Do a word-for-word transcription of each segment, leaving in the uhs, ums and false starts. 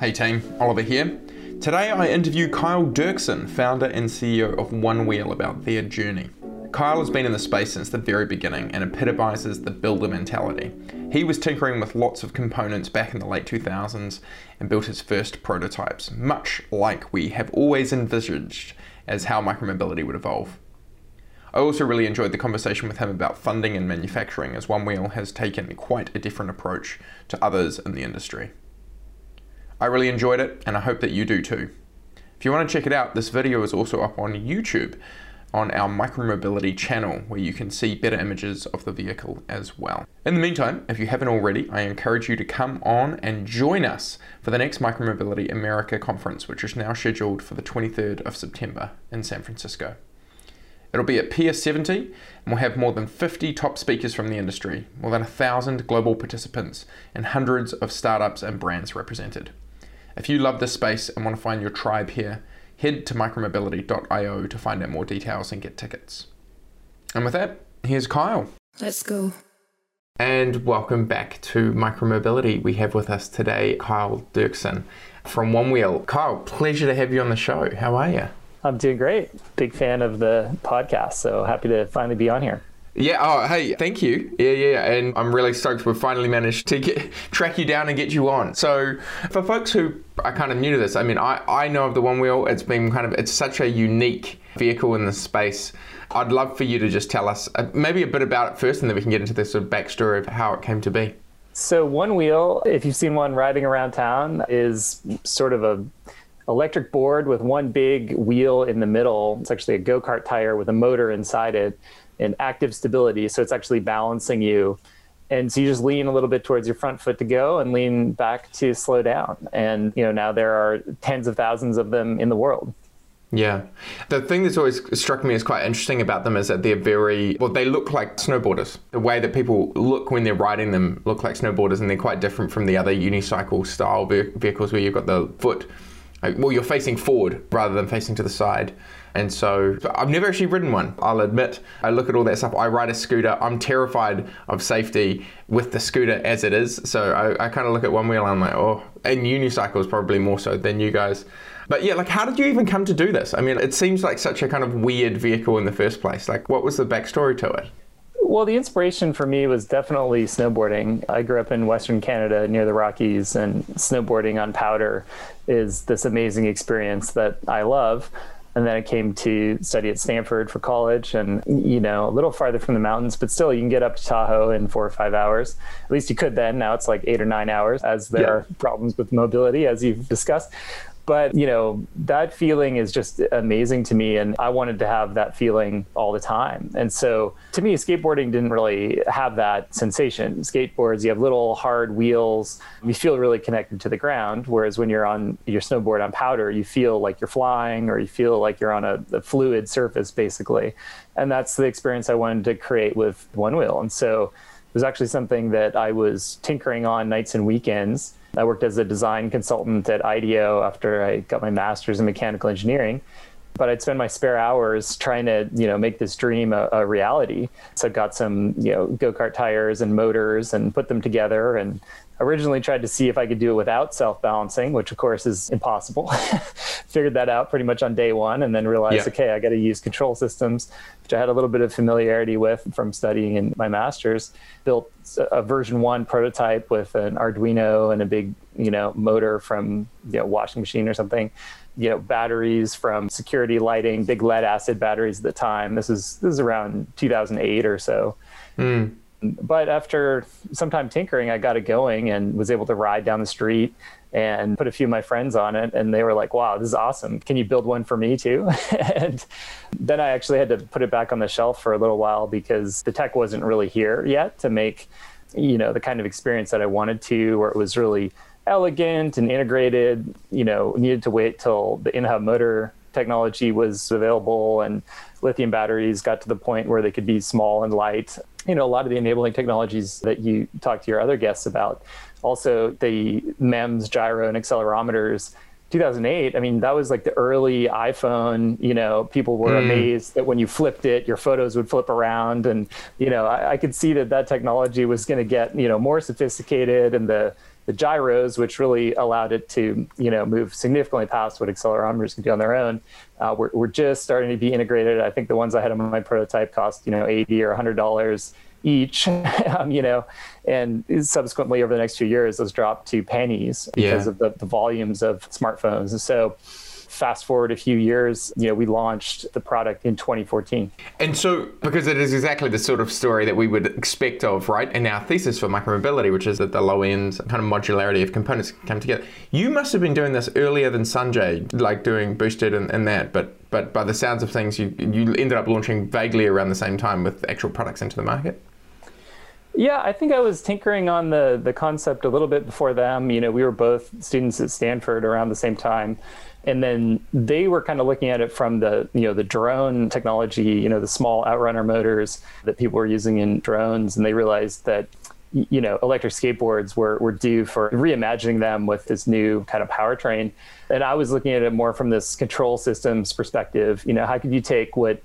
Hey team, Oliver here. Today I interview Kyle Dirksen, founder and C E O of OneWheel, about their journey. Kyle has been in the space since the very beginning and epitomizes the builder mentality. He was tinkering with lots of components back in the late two thousands and built his first prototypes, much like we have always envisaged as how micromobility would evolve. I also really enjoyed the conversation with him about funding and manufacturing, as OneWheel has taken quite a different approach to others in the industry. I really enjoyed it, and I hope that you do too. If you want to check it out, this video is also up on YouTube on our Micromobility channel, where you can see better images of the vehicle as well. In the meantime, if you haven't already, I encourage you to come on and join us for the next Micromobility America conference, which is now scheduled for the twenty-third of September in San Francisco. It'll be at Pier seventy, and we'll have more than fifty top speakers from the industry, more than one thousand global participants, and hundreds of startups and brands represented. If you love this space and want to find your tribe here, head to micromobility dot i o to find out more details and get tickets. And with that, here's Kyle. Let's go. And welcome back to Micromobility. We have with us today Kyle Dirksen from OneWheel. Kyle, pleasure to have you on the show. How are you? I'm doing great. Big fan of the podcast, so happy to finally be on here. Yeah. Oh, hey, thank you. Yeah, yeah. And I'm really stoked we've finally managed to get, track you down and get you on. So for folks who are kind of new to this, I mean, I, I know of the OneWheel. It's been kind of, it's such a unique vehicle in this space. I'd love for you to just tell us maybe a bit about it first, and then we can get into this sort of backstory of how it came to be. So OneWheel, if you've seen one riding around town, is sort of a electric board with one big wheel in the middle. It's actually a go-kart tire with a motor inside it, and active stability, so it's actually balancing you. And so you just lean a little bit towards your front foot to go and lean back to slow down. And you know, now there are tens of thousands of them in the world. Yeah. The thing that's always struck me as quite interesting about them is that they're very, well, they look like snowboarders. The way that people look when they're riding them look like snowboarders, and they're quite different from the other unicycle style vehicles where you've got the foot, well, you're facing forward rather than facing to the side. And so I've never actually ridden one, I'll admit. I look at all that stuff. I ride a scooter. I'm terrified of safety with the scooter as it is. So I, I kind of look at OneWheel and I'm like, oh, and unicycles probably more so than you guys. But yeah, like, how did you even come to do this? I mean, it seems like such a kind of weird vehicle in the first place. Like, what was the backstory to it? Well, the inspiration for me was definitely snowboarding. I grew up in Western Canada near the Rockies, and snowboarding on powder is this amazing experience that I love. And then I came to study at Stanford for college, and, you know, a little farther from the mountains, but still you can get up to Tahoe in four or five hours. At least you could then. Now it's like eight or nine hours, as there yeah. are problems with mobility, as you've discussed. But, you know, that feeling is just amazing to me, and I wanted to have that feeling all the time. And so to me, skateboarding didn't really have that sensation. Skateboards, you have little hard wheels. You feel really connected to the ground, whereas when you're on your snowboard on powder, you feel like you're flying, or you feel like you're on a, a fluid surface, basically. And that's the experience I wanted to create with OneWheel. And so it was actually something that I was tinkering on nights and weekends. I worked as a design consultant at IDEO after I got my master's in mechanical engineering, but I'd spend my spare hours trying to, you know, make this dream a, a reality. So I got some, you know, go-kart tires and motors and put them together, and originally tried to see if I could do it without self-balancing, which of course is impossible. Figured that out pretty much on day one, and then realized, yeah. okay, I got to use control systems, which I had a little bit of familiarity with from studying in my master's. Built a version one prototype with an Arduino and a big, you know, motor from, you know, washing machine or something, you know, batteries from security lighting, big lead acid batteries at the time. This is, this is around two thousand eight or so. Mm. But after some time tinkering, I got it going and was able to ride down the street and put a few of my friends on it. And they were like, wow, this is awesome. Can you build one for me too? And then I actually had to put it back on the shelf for a little while because the tech wasn't really here yet to make, you know, the kind of experience that I wanted to, where it was really elegant and integrated, you know, needed to wait till the in-hub motor technology was available and lithium batteries got to the point where they could be small and light. You know, a lot of the enabling technologies that you talked to your other guests about, also the MEMS, gyro, and accelerometers. two thousand eight, I mean, that was like the early iPhone, you know, people were mm. amazed that when you flipped it, your photos would flip around. And, you know, I, I could see that that technology was going to get, you know, more sophisticated, and the, the gyros, which really allowed it to, you know, move significantly past what accelerometers can do on their own, uh, were, were just starting to be integrated. I think the ones I had on my prototype cost, you know, eighty or a hundred dollars each, um, you know, and subsequently over the next few years, those dropped to pennies because yeah. of the, the volumes of smartphones. And so fast forward a few years, you know, we launched the product in twenty fourteen. And so, because it is exactly the sort of story that we would expect of, right? And our thesis for micromobility, which is that the low end kind of modularity of components come together. You must have been doing this earlier than Sanjay, like doing Boosted and, and that, but but by the sounds of things, you, you ended up launching vaguely around the same time with actual products into the market. Yeah, I think I was tinkering on the, the concept a little bit before them. You know, we were both students at Stanford around the same time. And then they were kind of looking at it from the, you know, the drone technology, you know, the small outrunner motors that people were using in drones. And they realized that, you know, electric skateboards were, were due for reimagining them with this new kind of powertrain. And I was looking at it more from this control systems perspective. You know, how could you take what,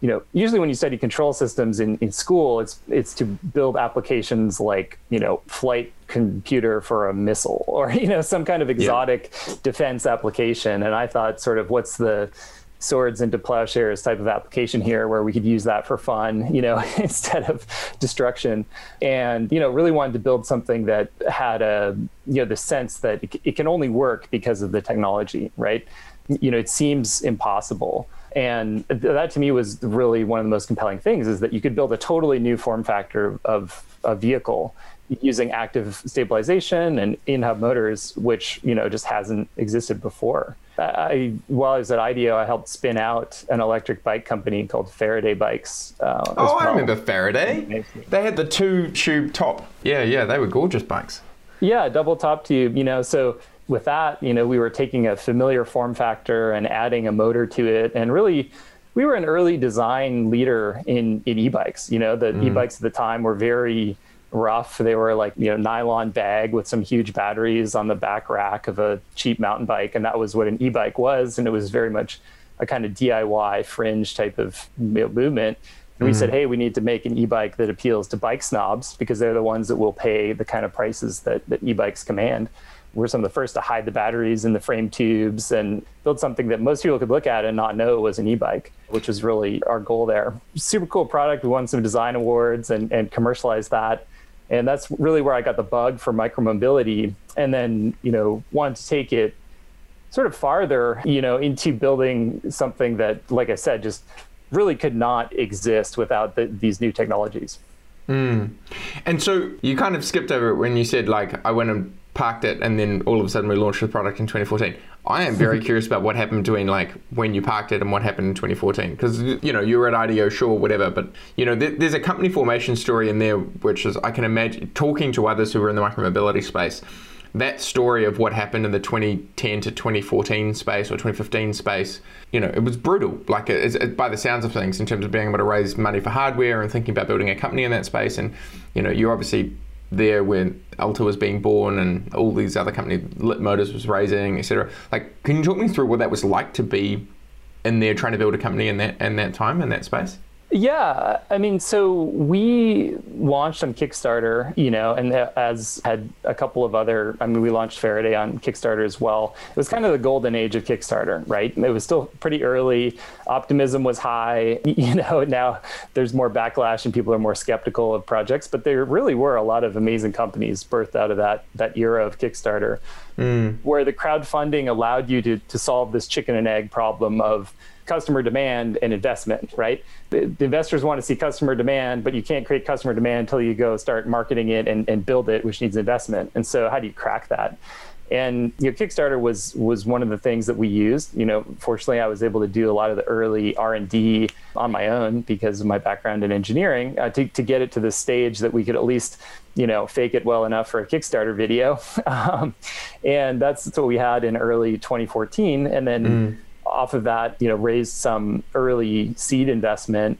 you know, usually when you study control systems in, in school, it's it's to build applications like, you know, flight computer for a missile or, you know, some kind of exotic yeah. defense application. And I thought sort of what's the swords into plowshares type of application here where we could use that for fun, you know, instead of destruction. And, you know, really wanted to build something that had a, you know, the sense that it, it can only work because of the technology, right? You know, it seems impossible. And that to me was really one of the most compelling things, is that you could build a totally new form factor of a vehicle using active stabilization and in-hub motors, which, you know, just hasn't existed before. I, while I was at IDEO, I helped spin out an electric bike company called Faraday Bikes. Uh, oh, well. I remember Faraday. They had the two tube top. Yeah, yeah, they were gorgeous bikes. Yeah, double top tube, you know, so... With that, you know, we were taking a familiar form factor and adding a motor to it. And really, we were an early design leader in, in e-bikes. You know, the mm. e-bikes at the time were very rough. They were like, you know, nylon bag with some huge batteries on the back rack of a cheap mountain bike. And that was what an e-bike was. And it was very much a kind of D I Y fringe type of movement. And we mm. said, hey, we need to make an e-bike that appeals to bike snobs, because they're the ones that will pay the kind of prices that, that e-bikes command. We're some of the first to hide the batteries in the frame tubes and build something that most people could look at and not know was an e-bike, which was really our goal there. Super cool product. We won some design awards and, and commercialized that. And that's really where I got the bug for micromobility. And then, you know, wanted to take it sort of farther, you know, into building something that, like I said, just really could not exist without the, these new technologies. Mm. And so you kind of skipped over it when you said, like, I went and parked it, and then all of a sudden we launched the product in twenty fourteen. I am very curious about what happened between like when you parked it and what happened in twenty fourteen, because, you know, you were at IDEO, sure, whatever, but, you know, th- there's a company formation story in there, which is, I can imagine, talking to others who were in the micromobility space, that story of what happened in the twenty ten to twenty fourteen space or twenty fifteen space, you know, it was brutal. Like, it's, it's by the sounds of things, in terms of being able to raise money for hardware and thinking about building a company in that space. And, you know, you're obviously there when Alta was being born and all these other companies, Lit Motors was raising, et cetera. Like, can you talk me through what that was like to be in there trying to build a company in that in that time, in that space? Yeah, I mean, so we launched on Kickstarter, you know, and as had a couple of other, I mean, we launched Faraday on Kickstarter as well. It was kind of the golden age of Kickstarter, right? It was still pretty early. Optimism was high, you know, now there's more backlash and people are more skeptical of projects, but there really were a lot of amazing companies birthed out of that, that era of Kickstarter, mm. where the crowdfunding allowed you to, to solve this chicken and egg problem of customer demand and investment, right? The, the investors want to see customer demand, but you can't create customer demand until you go start marketing it and, and build it, which needs investment. And so how do you crack that? And you know, Kickstarter was was one of the things that we used. You know, fortunately, I was able to do a lot of the early R and D on my own because of my background in engineering uh, to, to get it to the stage that we could at least, you know, fake it well enough for a Kickstarter video. um, and that's, that's what we had in early twenty fourteen. And then mm. off of that, you know, raised some early seed investment.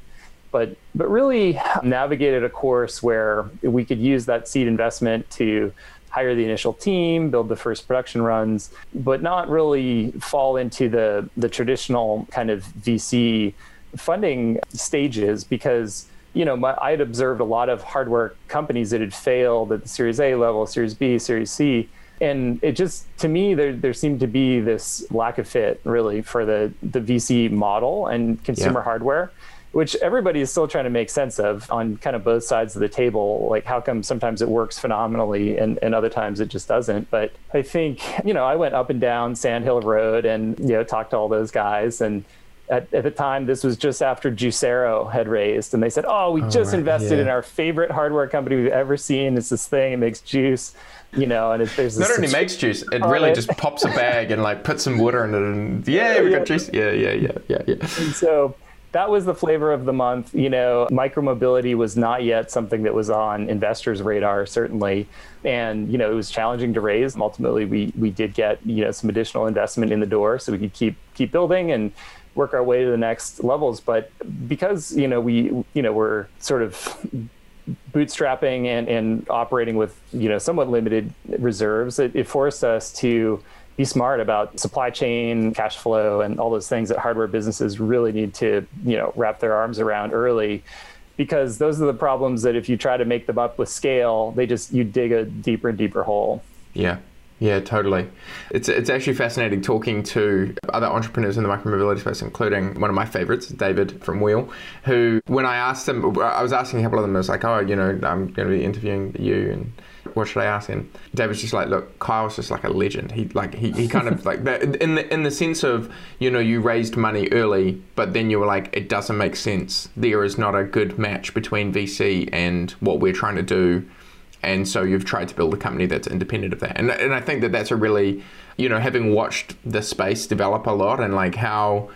But but really navigated a course where we could use that seed investment to hire the initial team, build the first production runs, but not really fall into the, the traditional kind of V C funding stages because, you know, my, I had observed a lot of hardware companies that had failed at the Series A level, Series B, Series C. And it just, to me, there there seemed to be this lack of fit really for the, the V C model and consumer yeah. hardware, which everybody is still trying to make sense of on kind of both sides of the table. Like, how come sometimes it works phenomenally and, and other times it just doesn't? But I think, you know, I went up and down Sand Hill Road and, you know, talked to all those guys. And at, at the time, this was just after Juicero had raised. And they said, oh, we oh, just right. invested yeah. in our favorite hardware company we've ever seen. It's this thing. It makes juice. You know, and if there's this not only makes juice, it really it. just pops a bag and like puts some water in it. And yeah, we've yeah. got juice. Yeah, yeah, yeah, yeah, yeah. And so that was the flavor of the month. You know, micromobility was not yet something that was on investors' radar, certainly. And, you know, it was challenging to raise. Ultimately, we we did get, you know, some additional investment in the door so we could keep keep building and work our way to the next levels. But because, you know, we, you know, we're sort of bootstrapping and, and operating with, you know, somewhat limited reserves, it, it forced us to be smart about supply chain, cash flow, and all those things that hardware businesses really need to, you know, wrap their arms around early, because those are the problems that if you try to make them up with scale, they just, you dig a deeper and deeper hole. Yeah. Yeah, totally. It's it's actually fascinating talking to other entrepreneurs in the micromobility space, including one of my favorites, David from Wheel, who when I asked him, I was asking a couple of them, I was like, oh, you know, I'm going to be interviewing you and what should I ask him? David's just like, look, Kyle's just like a legend. He like he, he kind of like that in the in the sense of, you know, you raised money early, but then you were like, it doesn't make sense. There is not a good match between V C and what we're trying to do. And so you've tried to build a company that's independent of that. And and I think that that's a really, you know, having watched the space develop a lot and like how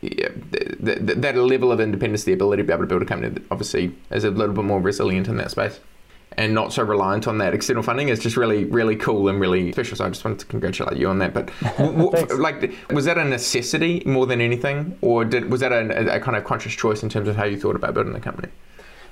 yeah, th- th- that level of independence, the ability to be able to build a company that obviously is a little bit more resilient in that space and not so reliant on that external funding is just really, really cool and really special. So I just wanted to congratulate you on that. But what, like, was that a necessity more than anything? Or did was that a, a kind of conscious choice in terms of how you thought about building a company?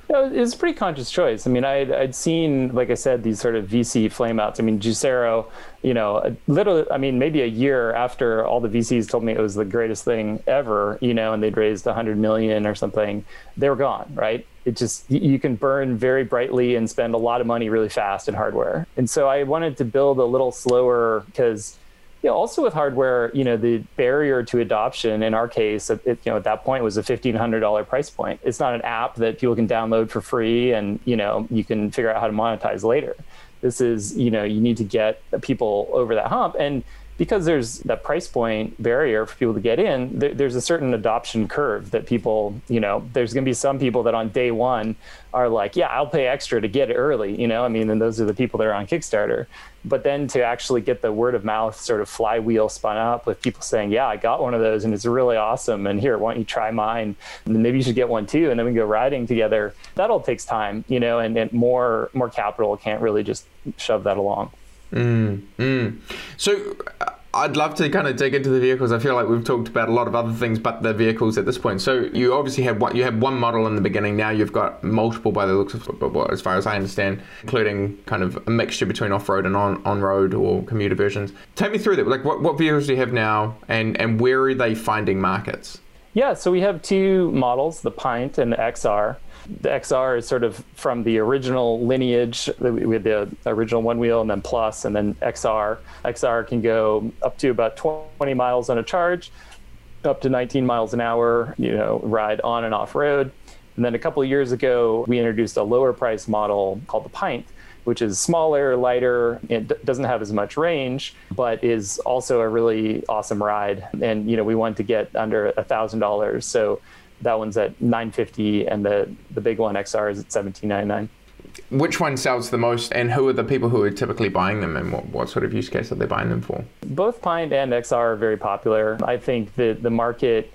No, it was a pretty conscious choice. I mean, I'd, I'd seen, like I said, these sort of V C flameouts. I mean, Juicero, you know, a little, I mean, maybe a year after all the V Cs told me it was the greatest thing ever, you know, and they'd raised one hundred million or something, they were gone, right? It just, you can burn very brightly and spend a lot of money really fast in hardware. And so I wanted to build a little slower because, you know, also with hardware, you know, the barrier to adoption in our case, it, you know, at that point was a fifteen hundred dollars price point. It's not an app that people can download for free and, you know, you can figure out how to monetize later. This is, you know, you need to get people over that hump. And because there's that price point barrier for people to get in, th- there's a certain adoption curve that people, you know, there's going to be some people that on day one are like, yeah, I'll pay extra to get it early. You know, I mean, and those are the people that are on Kickstarter. But then to actually get the word of mouth sort of flywheel spun up with people saying, yeah, I got one of those and it's really awesome. And here, why don't you try mine? And maybe you should get one too. And then we can go riding together. That all takes time, you know, and, and more, more capital can't really just shove that along. Mm, mm. So uh, I'd love to kind of dig into the vehicles. I feel like we've talked about a lot of other things, but the vehicles at this point. So you obviously had one, you had one model in the beginning. Now you've got multiple by the looks of it, as far as I understand, including kind of a mixture between off-road and on, on-road or commuter versions. Take me through that. Like what, what vehicles do you have now and, and where are they finding markets? Yeah, so we have two models, the Pint and the X R. The X R is sort of from the original lineage. We had the original One Wheel and then Plus and then X R. X R can go up to about twenty miles on a charge, up to nineteen miles an hour, you know, ride on and off road. And then a couple of years ago, we introduced a lower price model called the Pint, which is smaller, lighter, and doesn't have as much range, but is also a really awesome ride. And, you know, we wanted to get under one thousand dollars. So that one's at nine fifty, and the the big one X R is at seventeen ninety-nine. Which one sells the most, and who are the people who are typically buying them, and what, what sort of use case are they buying them for? Both Pint and X R are very popular. I think that the market,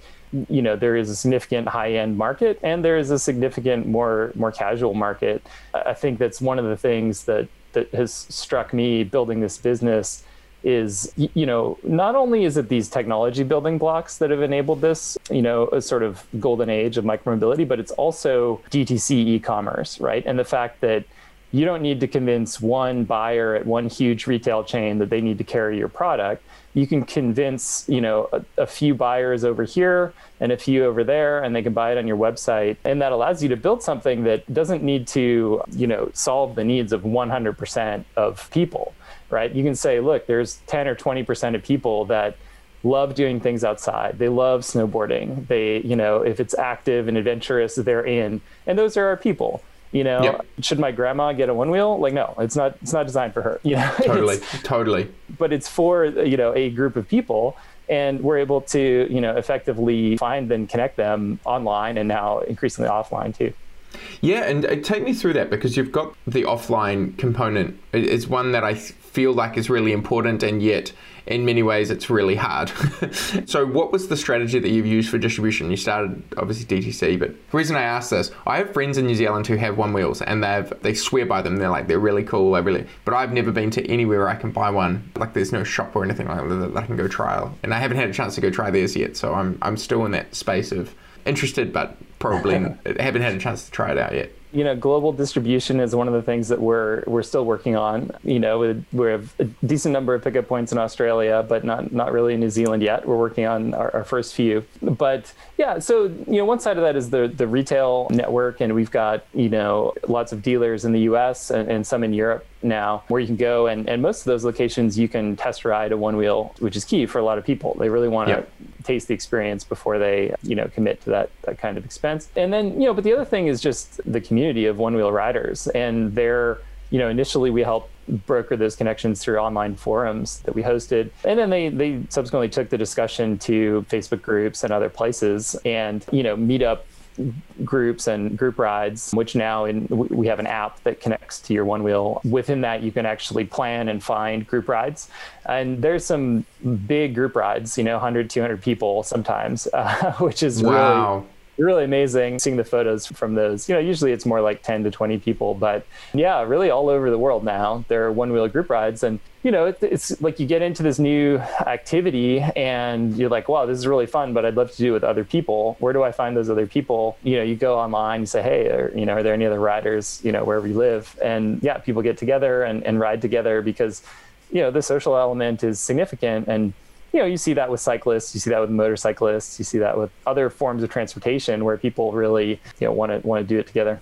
you know, there is a significant high-end market, and there is a significant more more casual market. I think that's one of the things that, that has struck me building this business is, you know, not only is it these technology building blocks that have enabled this, you know, a sort of golden age of micromobility, but it's also D T C e-commerce, right? And the fact that you don't need to convince one buyer at one huge retail chain that they need to carry your product. You can convince, you know, a, a few buyers over here and a few over there, and they can buy it on your website. And that allows you to build something that doesn't need to, you know, solve the needs of one hundred percent of people, right? You can say, look, there's ten or twenty percent of people that love doing things outside. They love snowboarding. They, you know, if it's active and adventurous, they're in. And those are our people. You know, yep. Should my grandma get a one wheel? Like, no, it's not, it's not designed for her. You know? Totally, totally. But it's for, you know, a group of people, and we're able to, you know, effectively find and connect them online, and now increasingly offline too. Yeah, and take me through that, because you've got the offline component. It's one that I feel like is really important, and yet in many ways it's really hard. So what was the strategy that you've used for distribution? You started obviously D T C, but the reason I ask this, I have friends in New Zealand who have one wheels, and they've they swear by them. They're like, they're really cool, I really, but I've never been to anywhere I can buy one. Like, there's no shop or anything like that that I can go trial, and I haven't had a chance to go try theirs yet. So I'm I'm still in that space of interested, but probably haven't had a chance to try it out yet. You know, global distribution is one of the things that we're we're still working on. You know, we have a decent number of pickup points in Australia, but not not really in New Zealand yet. We're working on our, our first few. But yeah, so, you know, one side of that is the the retail network, and we've got, you know, lots of dealers in the U S and, and some in Europe now, where you can go, and, and most of those locations you can test ride a one wheel, which is key for a lot of people. They really want to yep. taste the experience before they, you know, commit to that, that kind of expense. And then, you know, but the other thing is just the community of one wheel riders, and their, you know, initially we helped broker those connections through online forums that we hosted. And then they, they subsequently took the discussion to Facebook groups and other places, and, you know, meetup groups and group rides, which now in we have an app that connects to your one wheel. Within that, you can actually plan and find group rides. And there's some big group rides, you know, one hundred, two hundred people sometimes, uh, which is wow. really... really amazing seeing the photos from those. You know, usually it's more like ten to twenty people, but yeah, really all over the world now, there are one-wheel group rides. And, you know, it, it's like you get into this new activity and you're like, wow, this is really fun, but I'd love to do it with other people. Where do I find those other people? You know, you go online, you say, hey, are, you know, are there any other riders, you know, wherever you live? And yeah, people get together and, and ride together because, you know, the social element is significant. And you know, you see that with cyclists, you see that with motorcyclists, you see that with other forms of transportation where people really, you know, want to want to do it together.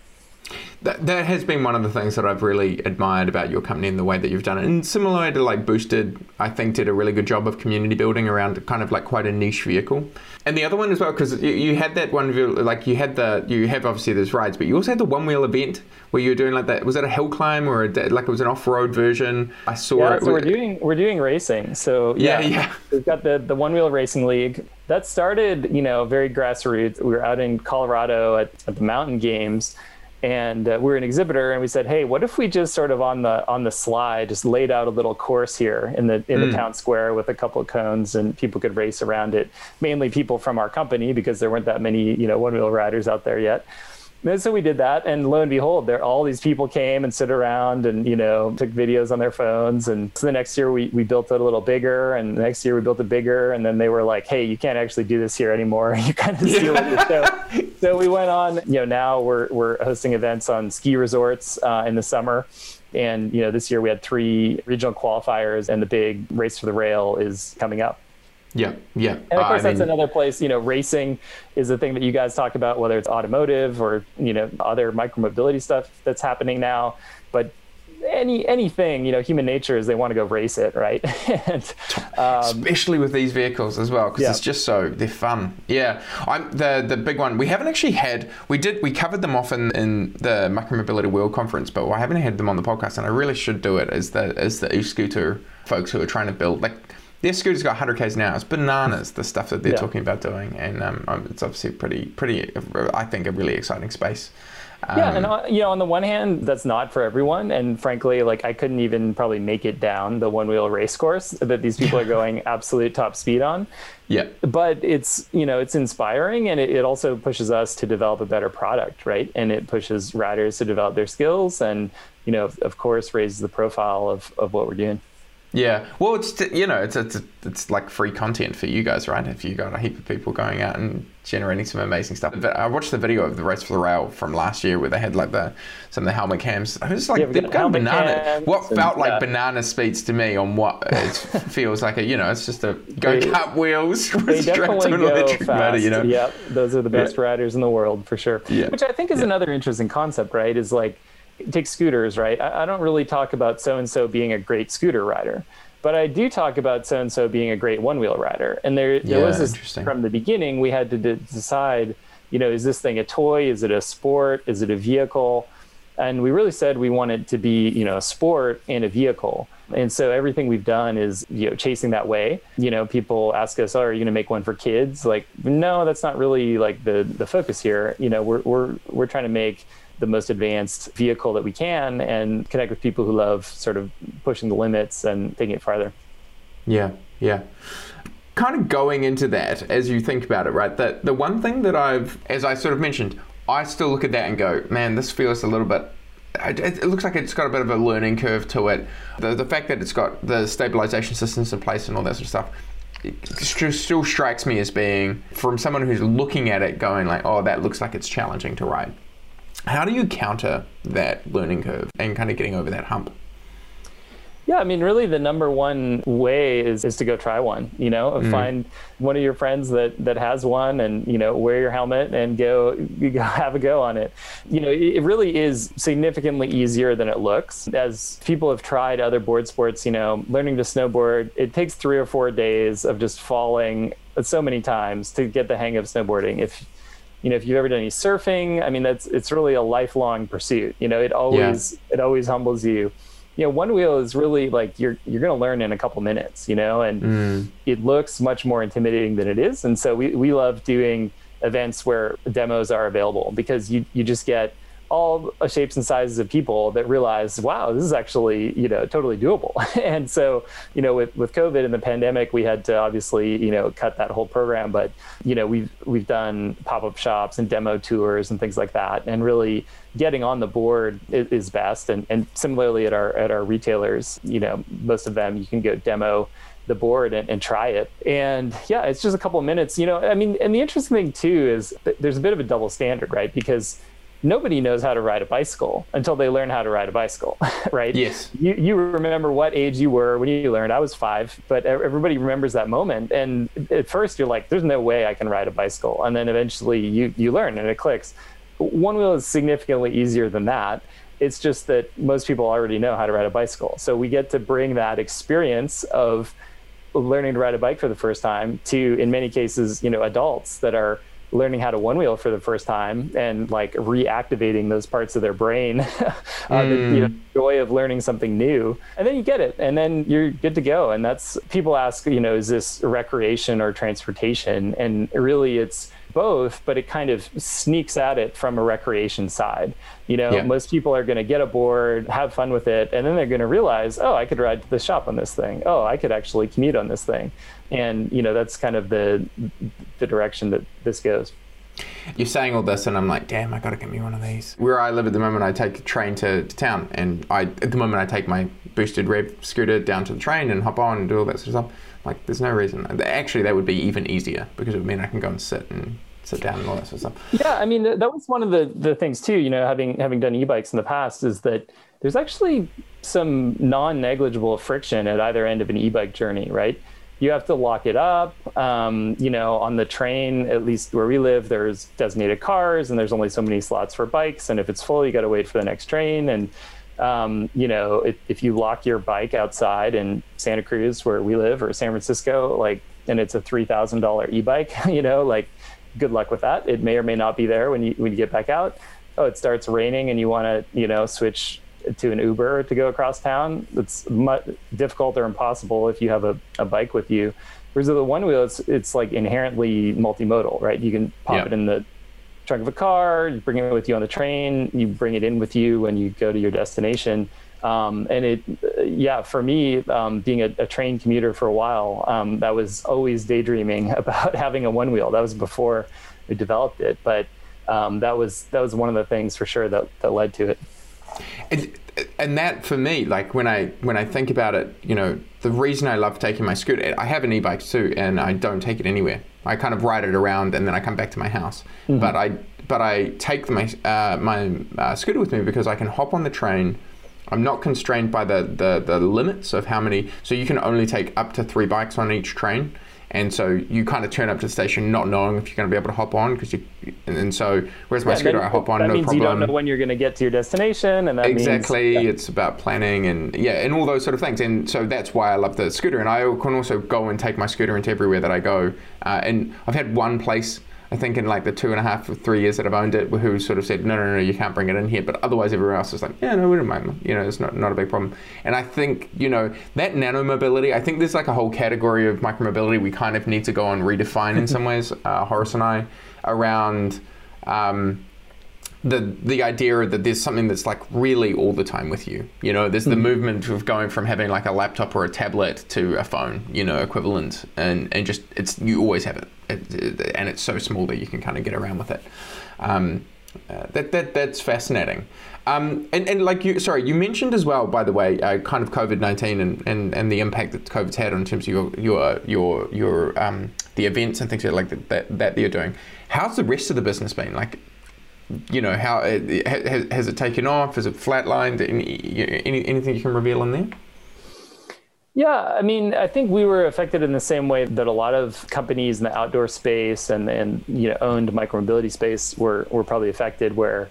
That, that has been one of the things that I've really admired about your company and the way that you've done it. And similarly to like Boosted, I think did a really good job of community building around kind of like quite a niche vehicle. And the other one as well, because you, you had that one, like you had the, you have obviously those rides, but you also had the one wheel event where you were doing like that. Was that a hill climb or a, like it was an off-road version? I saw yeah, it. So we're doing, we're doing racing. So yeah, yeah, yeah. We've got the, the one wheel racing league. That started, you know, very grassroots. We were out in Colorado at, at the Mountain Games. And uh, we were an exhibitor, and we said, "Hey, what if we just sort of on the on the slide just laid out a little course here in the in mm. the town square with a couple of cones, and people could race around it? Mainly people from our company because there weren't that many, you know, one wheel riders out there yet." And so we did that, and lo and behold, there all these people came and stood around and, you know, took videos on their phones. And so the next year we, we built it a little bigger, and the next year we built it bigger, and then they were like, hey, you can't actually do this here anymore. You kind of steal it. So, so we went on, you know, now we're, we're hosting events on ski resorts uh, in the summer. And, you know, this year we had three regional qualifiers, and the big Race for the Rail is coming up. Yeah, yeah. And of course, uh, that's mean, another place, you know, racing is the thing that you guys talk about, whether it's automotive or, you know, other micromobility stuff that's happening now. But any anything, you know, human nature is they want to go race it, right? and, um, Especially with these vehicles as well, because yeah. it's just so, they're fun. Yeah, I'm the the big one, we haven't actually had, we did, we covered them off in, in the Micromobility World Conference, but I haven't had them on the podcast, and I really should do it, is the, is the e-scooter folks who are trying to build, like, their scooter's got one hundred k's an hour. It's bananas, the stuff that they're yeah. talking about doing. And um, it's obviously pretty, pretty, I think, a really exciting space. Yeah, um, and on, you know, on the one hand, that's not for everyone. And frankly, like I couldn't even probably make it down the one-wheel race course that these people are going absolute top speed on. Yeah. But it's, you know, it's inspiring, and it, it also pushes us to develop a better product, right? And it pushes riders to develop their skills and, you know, of, of course, raises the profile of, of what we're doing. Yeah, well, it's, you know, it's, it's it's like free content for you guys, right? If you got a heap of people going out and generating some amazing stuff. But I watched the video of the Race for the Rail from last year where they had like the some of the helmet cams. It was like, yeah, they've got banana. What felt and, like uh, banana speeds to me on what it feels like a, you know, it's just a go kart wheels with strapped to an electric motor, you know. Yep, those are the best yeah. riders in the world for sure. Yeah. Which I think is yeah. another interesting concept, right? Is like, take scooters, right? I, I don't really talk about so-and-so being a great scooter rider, but I do talk about so-and-so being a great one-wheel rider. And there, there yeah, was this, from the beginning, we had to de- decide, you know, is this thing a toy? Is it a sport? Is it a vehicle? And we really said we want it to be, you know, a sport and a vehicle. And so everything we've done is, you know, chasing that way. You know, people ask us, oh, are you going to make one for kids? Like, no, that's not really like the, the focus here. You know, we're, we're, we're trying to make the most advanced vehicle that we can and connect with people who love sort of pushing the limits and taking it farther. Yeah, yeah. Kind of going into that, as you think about it, right? That the one thing that I've, as I sort of mentioned, I still look at that and go, man, this feels a little bit, it, it looks like it's got a bit of a learning curve to it. The, the fact that it's got the stabilization systems in place and all that sort of stuff, it still strikes me as being, from someone who's looking at it going like, oh, that looks like it's challenging to ride. How do you counter that learning curve and kind of getting over that hump? Yeah, I mean, really the number one way is, is to go try one, you know, mm. find one of your friends that, that has one and, you know, wear your helmet and go, go have a go on it. You know, it really is significantly easier than it looks. As people have tried other board sports, you know, learning to snowboard, it takes three or four days of just falling so many times to get the hang of snowboarding. If You know, if you've ever done any surfing, I mean, that's it's really a lifelong pursuit. You know, it always yeah. it always humbles you. You know, one wheel is really like you're you're going to learn in a couple minutes. You know, and mm. it looks much more intimidating than it is. And so we we love doing events where demos are available because you you just get all shapes and sizes of people that realize, wow, this is actually, you know, totally doable. And so, you know, with, with COVID and the pandemic, we had to obviously, you know, cut that whole program. But, you know, we've, we've done pop-up shops and demo tours and things like that. And really getting on the board is, is best. And, and similarly at our, at our retailers, you know, most of them, you can go demo the board and, and try it. And yeah, it's just a couple of minutes, you know, I mean, and the interesting thing too, is there's a bit of a double standard, right? Because nobody knows how to ride a bicycle until they learn how to ride a bicycle, right? Yes. You you remember what age you were when you learned. I was five, but everybody remembers that moment. And at first you're like, there's no way I can ride a bicycle. And then eventually you, you learn and it clicks. One wheel is significantly easier than that. It's just that most people already know how to ride a bicycle. So we get to bring that experience of learning to ride a bike for the first time to, in many cases, you know, adults that are learning how to one wheel for the first time and like reactivating those parts of their brain, uh, mm. the you know, joy of learning something new. And then you get it and then you're good to go. And that's, people ask, you know, is this recreation or transportation? And really it's both, but it kind of sneaks at it from a recreation side. You know, yeah. most people are going to get a board, have fun with it, and then they're going to realize, oh, I could ride to the shop on this thing. Oh, I could actually commute on this thing. And, you know, that's kind of the the direction that this goes. You're saying all this and I'm like, damn, I got to get me one of these. Where I live at the moment, I take a train to, to town. And I at the moment, I take my boosted rev scooter down to the train and hop on and do all that sort of stuff. Like, there's no reason. Actually, that would be even easier because it would mean I can go and sit and sit down and all that sort of stuff. Yeah, I mean, that was one of the, the things too, you know, having having done e-bikes in the past is that there's actually some non-negligible friction at either end of an e-bike journey, right? You have to lock it up. Um, you know, on the train, at least where we live, there's designated cars and there's only so many slots for bikes. And if it's full, you got to wait for the next train. And, um, you know, if, if you lock your bike outside in Santa Cruz, where we live, or San Francisco, like, and it's a three thousand dollars e-bike, you know, like, good luck with that. It may or may not be there when you, when you get back out. Oh, it starts raining and you want to, you know, switch to an Uber to go across town. It's much difficult or impossible if you have a, a bike with you. Whereas with the one wheel, it's, it's like inherently multimodal, right? You can pop yeah. it in the trunk of a car, you bring it with you on the train, you bring it in with you when you go to your destination. Um, and it, yeah, for me, um, being a, a train commuter for a while, um, that was always daydreaming about having a one wheel. That was before we developed it, but um, that was that was one of the things for sure that, that led to it. And, and that for me, like when I when I think about it, you know, the reason I love taking my scooter, I have an e-bike too, and I don't take it anywhere. I kind of ride it around and then I come back to my house. Mm-hmm. But I but I take my uh, my uh, scooter with me because I can hop on the train. I'm not constrained by the, the, the limits of how many, so you can only take up to three bikes on each train. And so you kind of turn up to the station not knowing if you're going to be able to hop on, because you, and, and so whereas my yeah, scooter, then, I hop on, no problem. That means you don't know when you're going to get to your destination, and that exactly, means, yeah. It's about planning and yeah, and all those sort of things. And so that's why I love the scooter, and I can also go and take my scooter into everywhere that I go. Uh, and I've had one place, I think in like the two and a half or three years that I've owned it, who sort of said, no, no, no, you can't bring it in here. But otherwise, everywhere else is like, yeah, no, we don't mind. You know, it's not, not a big problem. And I think, you know, that nanomobility, I think there's like a whole category of micromobility we kind of need to go and redefine in some ways, uh, Horace and I, around um, the the idea that there's something that's like really all the time with you. You know, there's the mm-hmm. movement of going from having like a laptop or a tablet to a phone, you know, equivalent. And, and just, it's you always have it. And it's so small that you can kind of get around with it. Um, uh, that that that's fascinating. Um, and, and like you, sorry, you mentioned as well, by the way, uh, kind of COVID nineteen and, and, and the impact that COVID's had in terms of your your your your um, the events and things like that, that that you're doing. How's the rest of the business been? Like, you know, how has has it taken off? Is it flatlined? Any, any anything you can reveal in there? Yeah, I mean, I think we were affected in the same way that a lot of companies in the outdoor space and, and you know, owned micromobility space were, were probably affected, where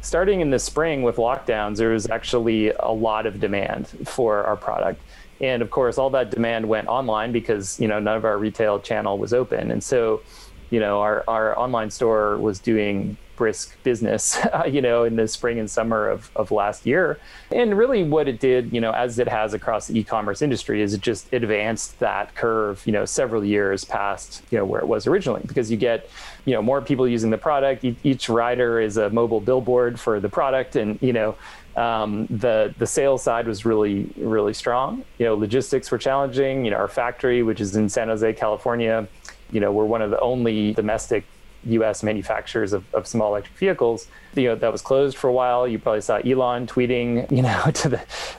starting in the spring with lockdowns, there was actually a lot of demand for our product. And of course, all that demand went online because, you know, none of our retail channel was open. And so, you know, our, our online store was doing brisk business, uh, you know, in the spring and summer of, of last year. And really what it did, you know, as it has across the e-commerce industry, is it just advanced that curve, you know, several years past, you know, where it was originally, because you get, you know, more people using the product. E- each rider is a mobile billboard for the product. And, you know, um, the, the sales side was really, really strong. You know, logistics were challenging. You know, our factory, which is in San Jose, California, you know, we're one of the only domestic U S manufacturers of, of small electric vehicles, you know, that was closed for a while. You probably saw Elon tweeting, you know, to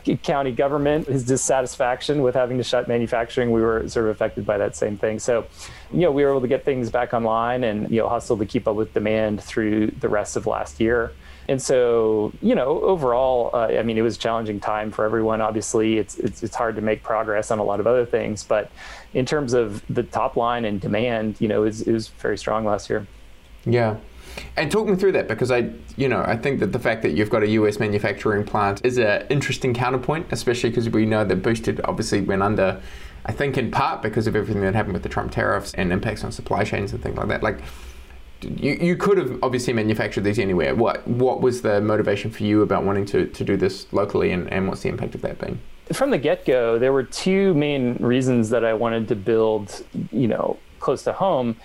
the county government, his dissatisfaction with having to shut manufacturing. We were sort of affected by that same thing. So, you know, we were able to get things back online and, you know, hustle to keep up with demand through the rest of last year. And so, you know, overall, uh, I mean, it was a challenging time for everyone. Obviously, it's, it's it's hard to make progress on a lot of other things. But in terms of the top line and demand, you know, it was, it was very strong last year. Yeah. And talk me through that, because I, you know, I think that the fact that you've got a U S manufacturing plant is an interesting counterpoint, especially because we know that Boosted obviously went under, I think in part because of everything that happened with the Trump tariffs and impacts on supply chains and things like that. Like, You, you could have obviously manufactured these anywhere. What what was the motivation for you about wanting to, to do this locally, and, and what's the impact of that been? From the get-go, there were two main reasons that I wanted to build, you know, close to home.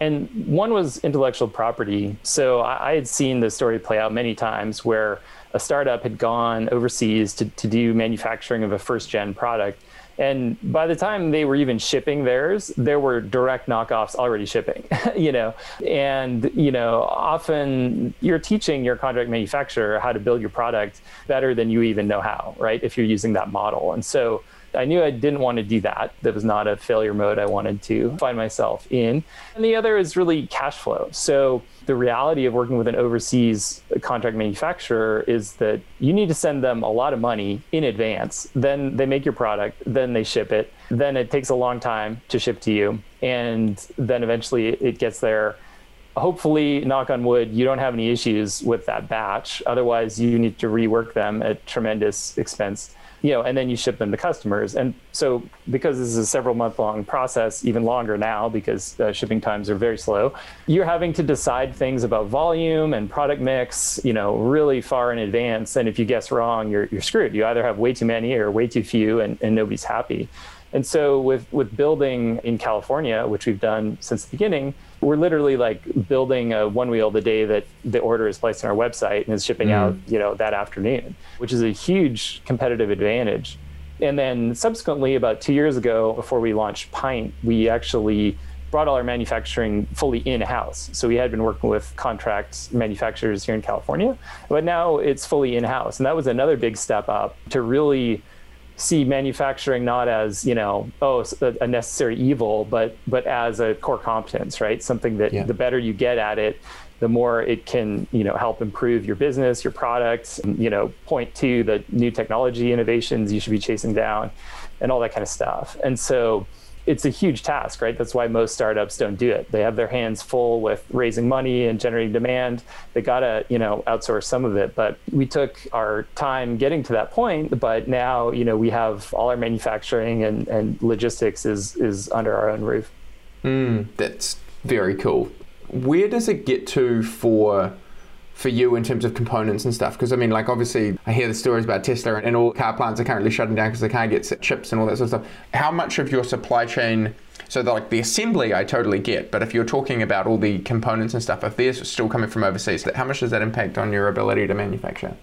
And one was intellectual property. So I, I had seen the story play out many times where a startup had gone overseas to, to do manufacturing of a first-gen product. And by the time they were even shipping theirs, there were direct knockoffs already shipping, you know, and, you know, often you're teaching your contract manufacturer how to build your product better than you even know how, right? If you're using that model. And so I knew I didn't want to do that. That was not a failure mode I wanted to find myself in. And the other is really cash flow. So the reality of working with an overseas contract manufacturer is that you need to send them a lot of money in advance. Then they make your product, then they ship it. Then it takes a long time to ship to you. And then eventually it gets there. Hopefully, knock on wood, you don't have any issues with that batch. Otherwise, you need to rework them at tremendous expense. You know, and then you ship them to customers. And so because this is a several month long process, even longer now because uh, shipping times are very slow, you're having to decide things about volume and product mix, you know, really far in advance. And if you guess wrong, you're, you're screwed. You either have way too many or way too few, and, and nobody's happy. And so with, with building in California, which we've done since the beginning, we're literally like building a OneWheel the day that the order is placed on our website and is shipping mm. out, you know, that afternoon, which is a huge competitive advantage. And then subsequently, about two years ago, before we launched Pint, we actually brought all our manufacturing fully in-house. So we had been working with contract manufacturers here in California, but now it's fully in-house. And that was another big step up to really see manufacturing not as, you know, oh, a necessary evil, but but as a core competence, right? Something that yeah. the better you get at it, the more it can, you know, help improve your business, your products, you know, point to the new technology innovations you should be chasing down and all that kind of stuff. And so it's a huge task, right? That's why most startups don't do it. They have their hands full with raising money and generating demand. They gotta, you know, outsource some of it. But we took our time getting to that point, but now, you know, we have all our manufacturing and, and logistics is is under our own roof. Mm, that's very cool. Where does it get to for for you in terms of components and stuff? Because I mean, like, obviously I hear the stories about Tesla and all car plants are currently shutting down because they can't get chips and all that sort of stuff. How much of your supply chain, so the, like the assembly I totally get, but if you're talking about all the components and stuff, if they're still coming from overseas, how much does that impact on your ability to manufacture?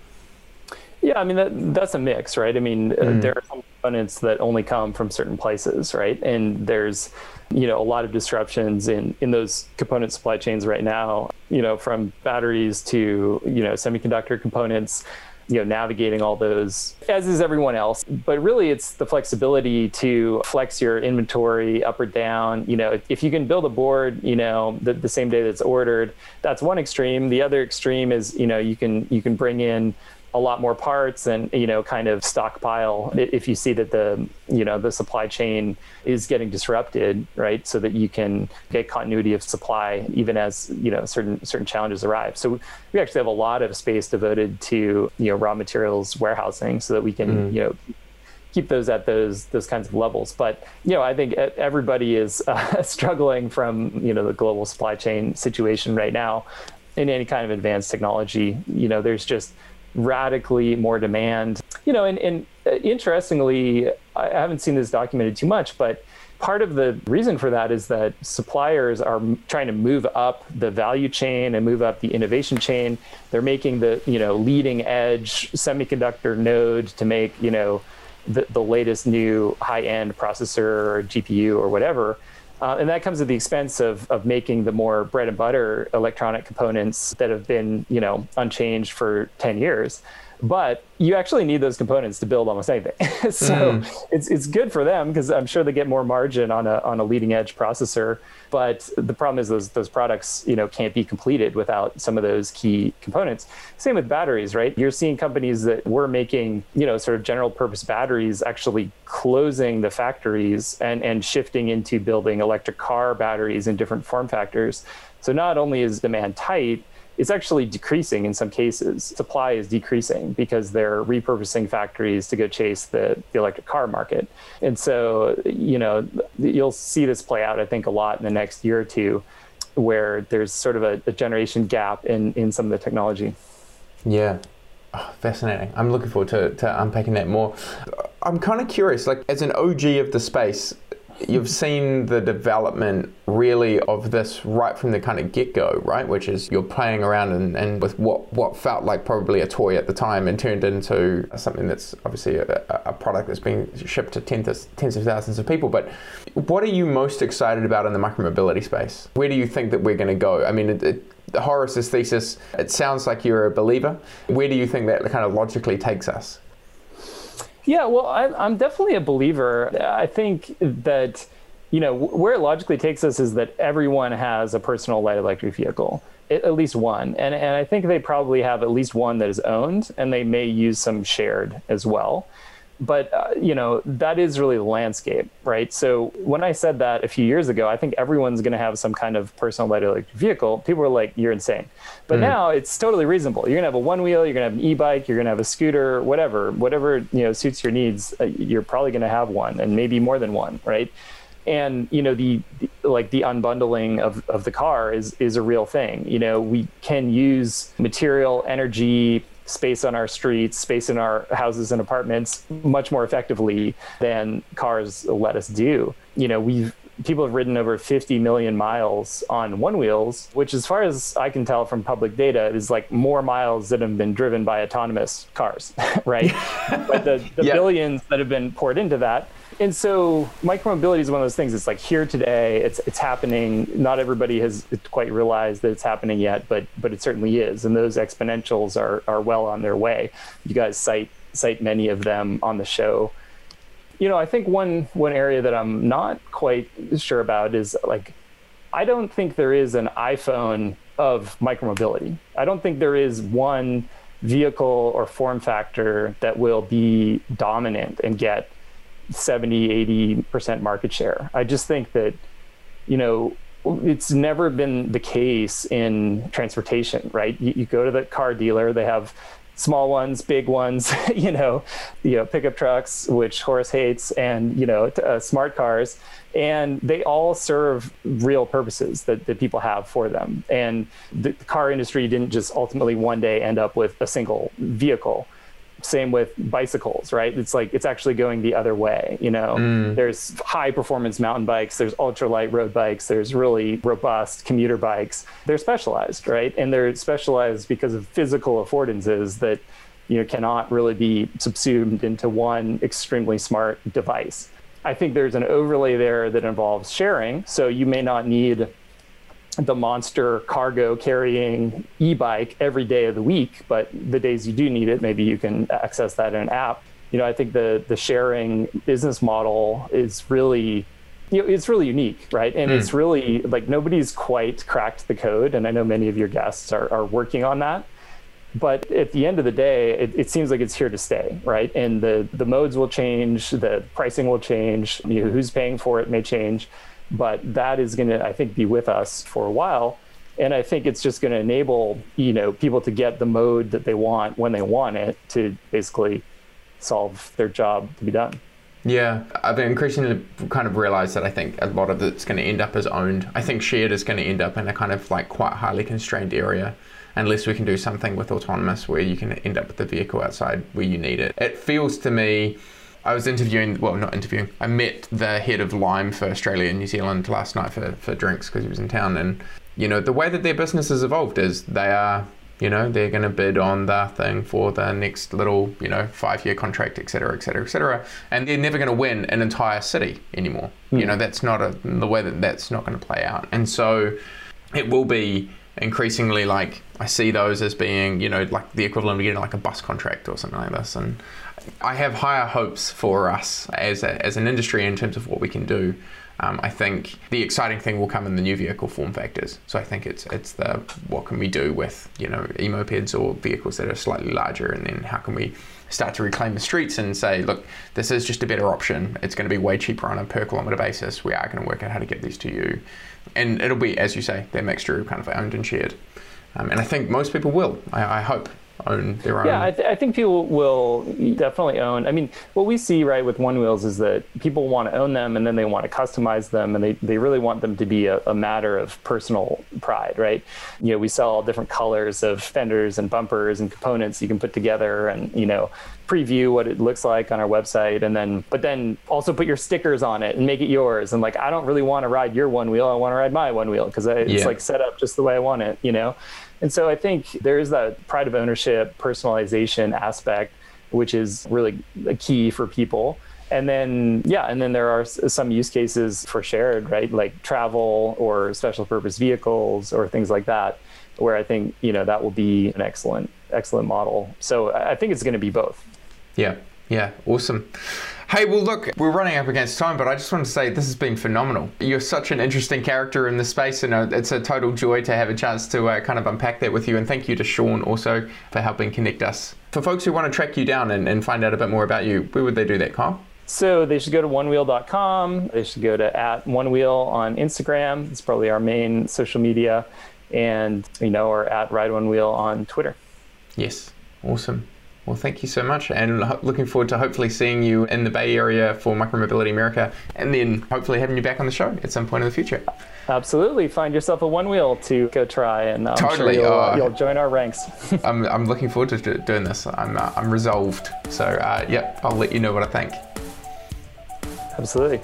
Yeah, I mean, that, that's a mix, right? I mean, mm. uh, there are some components that only come from certain places, right? And there's, you know, a lot of disruptions in, in those component supply chains right now, you know, from batteries to, you know, semiconductor components, you know, navigating all those, as is everyone else. But really, it's the flexibility to flex your inventory up or down. You know, if you can build a board, you know, the, the same day that's ordered, that's one extreme. The other extreme is, you know, you can you can bring in a lot more parts and, you know, kind of stockpile if you see that the, you know, the supply chain is getting disrupted, right? So that you can get continuity of supply even as, you know, certain certain challenges arrive. So we actually have a lot of space devoted to, you know, raw materials warehousing so that we can, mm. you know, keep those at those those kinds of levels. But, you know, I think everybody is uh, struggling from, you know, the global supply chain situation right now in any kind of advanced technology. You know, there's just radically more demand, you know, and, and interestingly, I haven't seen this documented too much, but part of the reason for that is that suppliers are trying to move up the value chain and move up the innovation chain. They're making the, you know, leading edge semiconductor node to make, you know, the, the latest new high-end processor or G P U or whatever. Uh, and that comes at the expense of of making the more bread and butter electronic components that have been, you know, unchanged for ten years. But you actually need those components to build almost anything. So mm. it's it's good for them because I'm sure they get more margin on a on a leading edge processor. But the problem is those those products, you know, can't be completed without some of those key components. Same with batteries, right? You're seeing companies that were making, you know, sort of general purpose batteries actually closing the factories and and shifting into building electric car batteries in different form factors. So not only is demand tight, it's actually decreasing in some cases. Supply is decreasing because they're repurposing factories to go chase the, the electric car market. And so, you know, you'll see this play out, I think, a lot in the next year or two, where there's sort of a, a generation gap in, in some of the technology. Yeah. Oh, fascinating. I'm looking forward to, to unpacking that more. I'm kind of curious, like, as an O G of the space, you've seen the development really of this right from the kind of get-go, right? Which is you're playing around and, and with what, what felt like probably a toy at the time and turned into something that's obviously a, a product that's being shipped to tens of, tens of thousands of people. But what are you most excited about in the micromobility space? Where do you think that we're going to go? I mean, it, it, Horace's thesis, it sounds like you're a believer. Where do you think that kind of logically takes us? Yeah, well, I, I'm definitely a believer. I think that, you know, where it logically takes us is that everyone has a personal light electric vehicle, at least one. And, and I think they probably have at least one that is owned, and they may use some shared as well. But, uh, you know, that is really the landscape, right? So when I said that a few years ago, I think everyone's going to have some kind of personal light electric vehicle. People were like, you're insane. But mm. now it's totally reasonable. You're going to have a one wheel, you're going to have an e-bike, you're going to have a scooter, whatever, whatever, you know, suits your needs. Uh, you're probably going to have one, and maybe more than one, right? And, you know, the, the like the unbundling of, of the car is, is a real thing. You know, we can use material, energy, space on our streets, space in our houses and apartments much more effectively than cars let us do. You know, we've people have ridden over fifty million miles on one-wheels, which as far as I can tell from public data is like more miles that have been driven by autonomous cars, right? But the, the yeah. billions that have been poured into that. And so micromobility is one of those things. It's like here today, it's it's happening. Not everybody has quite realized that it's happening yet, but but it certainly is. And those exponentials are are well on their way. You guys cite cite many of them on the show. You know, I think one one area that I'm not quite sure about is like, I don't think there is an iPhone of micromobility. I don't think there is one vehicle or form factor that will be dominant and get seventy, eighty percent market share. I just think that, you know, it's never been the case in transportation, right? You, you go to the car dealer, they have small ones, big ones, you know, you know, pickup trucks, which Horace hates, and, you know, uh, smart cars, and they all serve real purposes that, that people have for them. And the car industry didn't just ultimately one day end up with a single vehicle. Same with bicycles, right? It's like, it's actually going the other way, you know? Mm. There's high performance mountain bikes, there's ultralight road bikes, there's really robust commuter bikes. They're specialized, right? And they're specialized because of physical affordances that, you know, cannot really be subsumed into one extremely smart device. I think there's an overlay there that involves sharing. So you may not need the monster cargo carrying e-bike every day of the week, but the days you do need it, maybe you can access that in an app. You know, I think the the sharing business model is really, you know, it's really unique, right? And mm. it's really like nobody's quite cracked the code. And I know many of your guests are, are working on that. But at the end of the day, it, it seems like it's here to stay, right? And the, the modes will change, the pricing will change, you know, who's paying for it may change. But that is going to, I think, be with us for a while. And I think it's just going to enable, you know, people to get the mode that they want when they want it to basically solve their job to be done. Yeah, I've been increasingly kind of realized that I think a lot of it's going to end up as owned. I think shared is going to end up in a kind of like quite highly constrained area, unless we can do something with autonomous where you can end up with the vehicle outside where you need it. It feels to me, I was interviewing, well, not interviewing, I met the head of Lime for Australia and New Zealand last night for, for drinks because he was in town. And, you know, the way that their business has evolved is they are, you know, they're going to bid on the thing for the next little, you know, five-year contract, et cetera, et cetera, et cetera. And they're never going to win an entire city anymore. Mm. You know, that's not a, the way that that's not going to play out. And so it will be increasingly like, I see those as being, you know, like the equivalent of getting like a bus contract or something like this. And I have higher hopes for us as a, as an industry in terms of what we can do. Um, I think the exciting thing will come in the new vehicle form factors. So I think it's it's the what can we do with, you know, e-mopeds or vehicles that are slightly larger, and then how can we start to reclaim the streets and say, look, this is just a better option. It's going to be way cheaper on a per kilometer basis. We are going to work out how to get these to you. And it'll be, as you say, that mixture of kind of owned and shared. Um, and I think most people will, I, I hope. Own their own. Yeah, I, th- I think people will definitely own. I mean, what we see, right, with one wheels is that people want to own them, and then they want to customize them, and they, they really want them to be a, a matter of personal pride, right? You know, we sell all different colors of fenders and bumpers and components you can put together, and, you know, preview what it looks like on our website, and then but then also put your stickers on it and make it yours. And like, I don't really want to ride your one wheel, I want to ride my one wheel because it's yeah. like set up just the way I want it, you know? And so I think there is that pride of ownership, personalization aspect, which is really a key for people. And then, yeah, and then there are some use cases for shared, right? Like travel or special purpose vehicles or things like that, where I think, you know, that will be an excellent, excellent model. So I think it's going to be both. Yeah. Yeah. Awesome. Hey, well, look, we're running up against time, but I just want to say this has been phenomenal. You're such an interesting character in this space, and it's a total joy to have a chance to uh, kind of unpack that with you. And thank you to Sean also for helping connect us. For folks who want to track you down and, and find out a bit more about you, where would they do that, Kyle? So they should go to one wheel dot com. They should go to at onewheel on Instagram. It's probably our main social media, and, you know, or at ride one wheel on Twitter. Yes. Awesome. Well, thank you so much, and looking forward to hopefully seeing you in the Bay Area for Micromobility America, and then hopefully having you back on the show at some point in the future. Absolutely. Find yourself a OneWheel to go try, and I'm totally. sure you'll, uh, you'll join our ranks. I'm, I'm looking forward to doing this. I'm, uh, I'm resolved. So, uh, yep, I'll let you know what I think. Absolutely.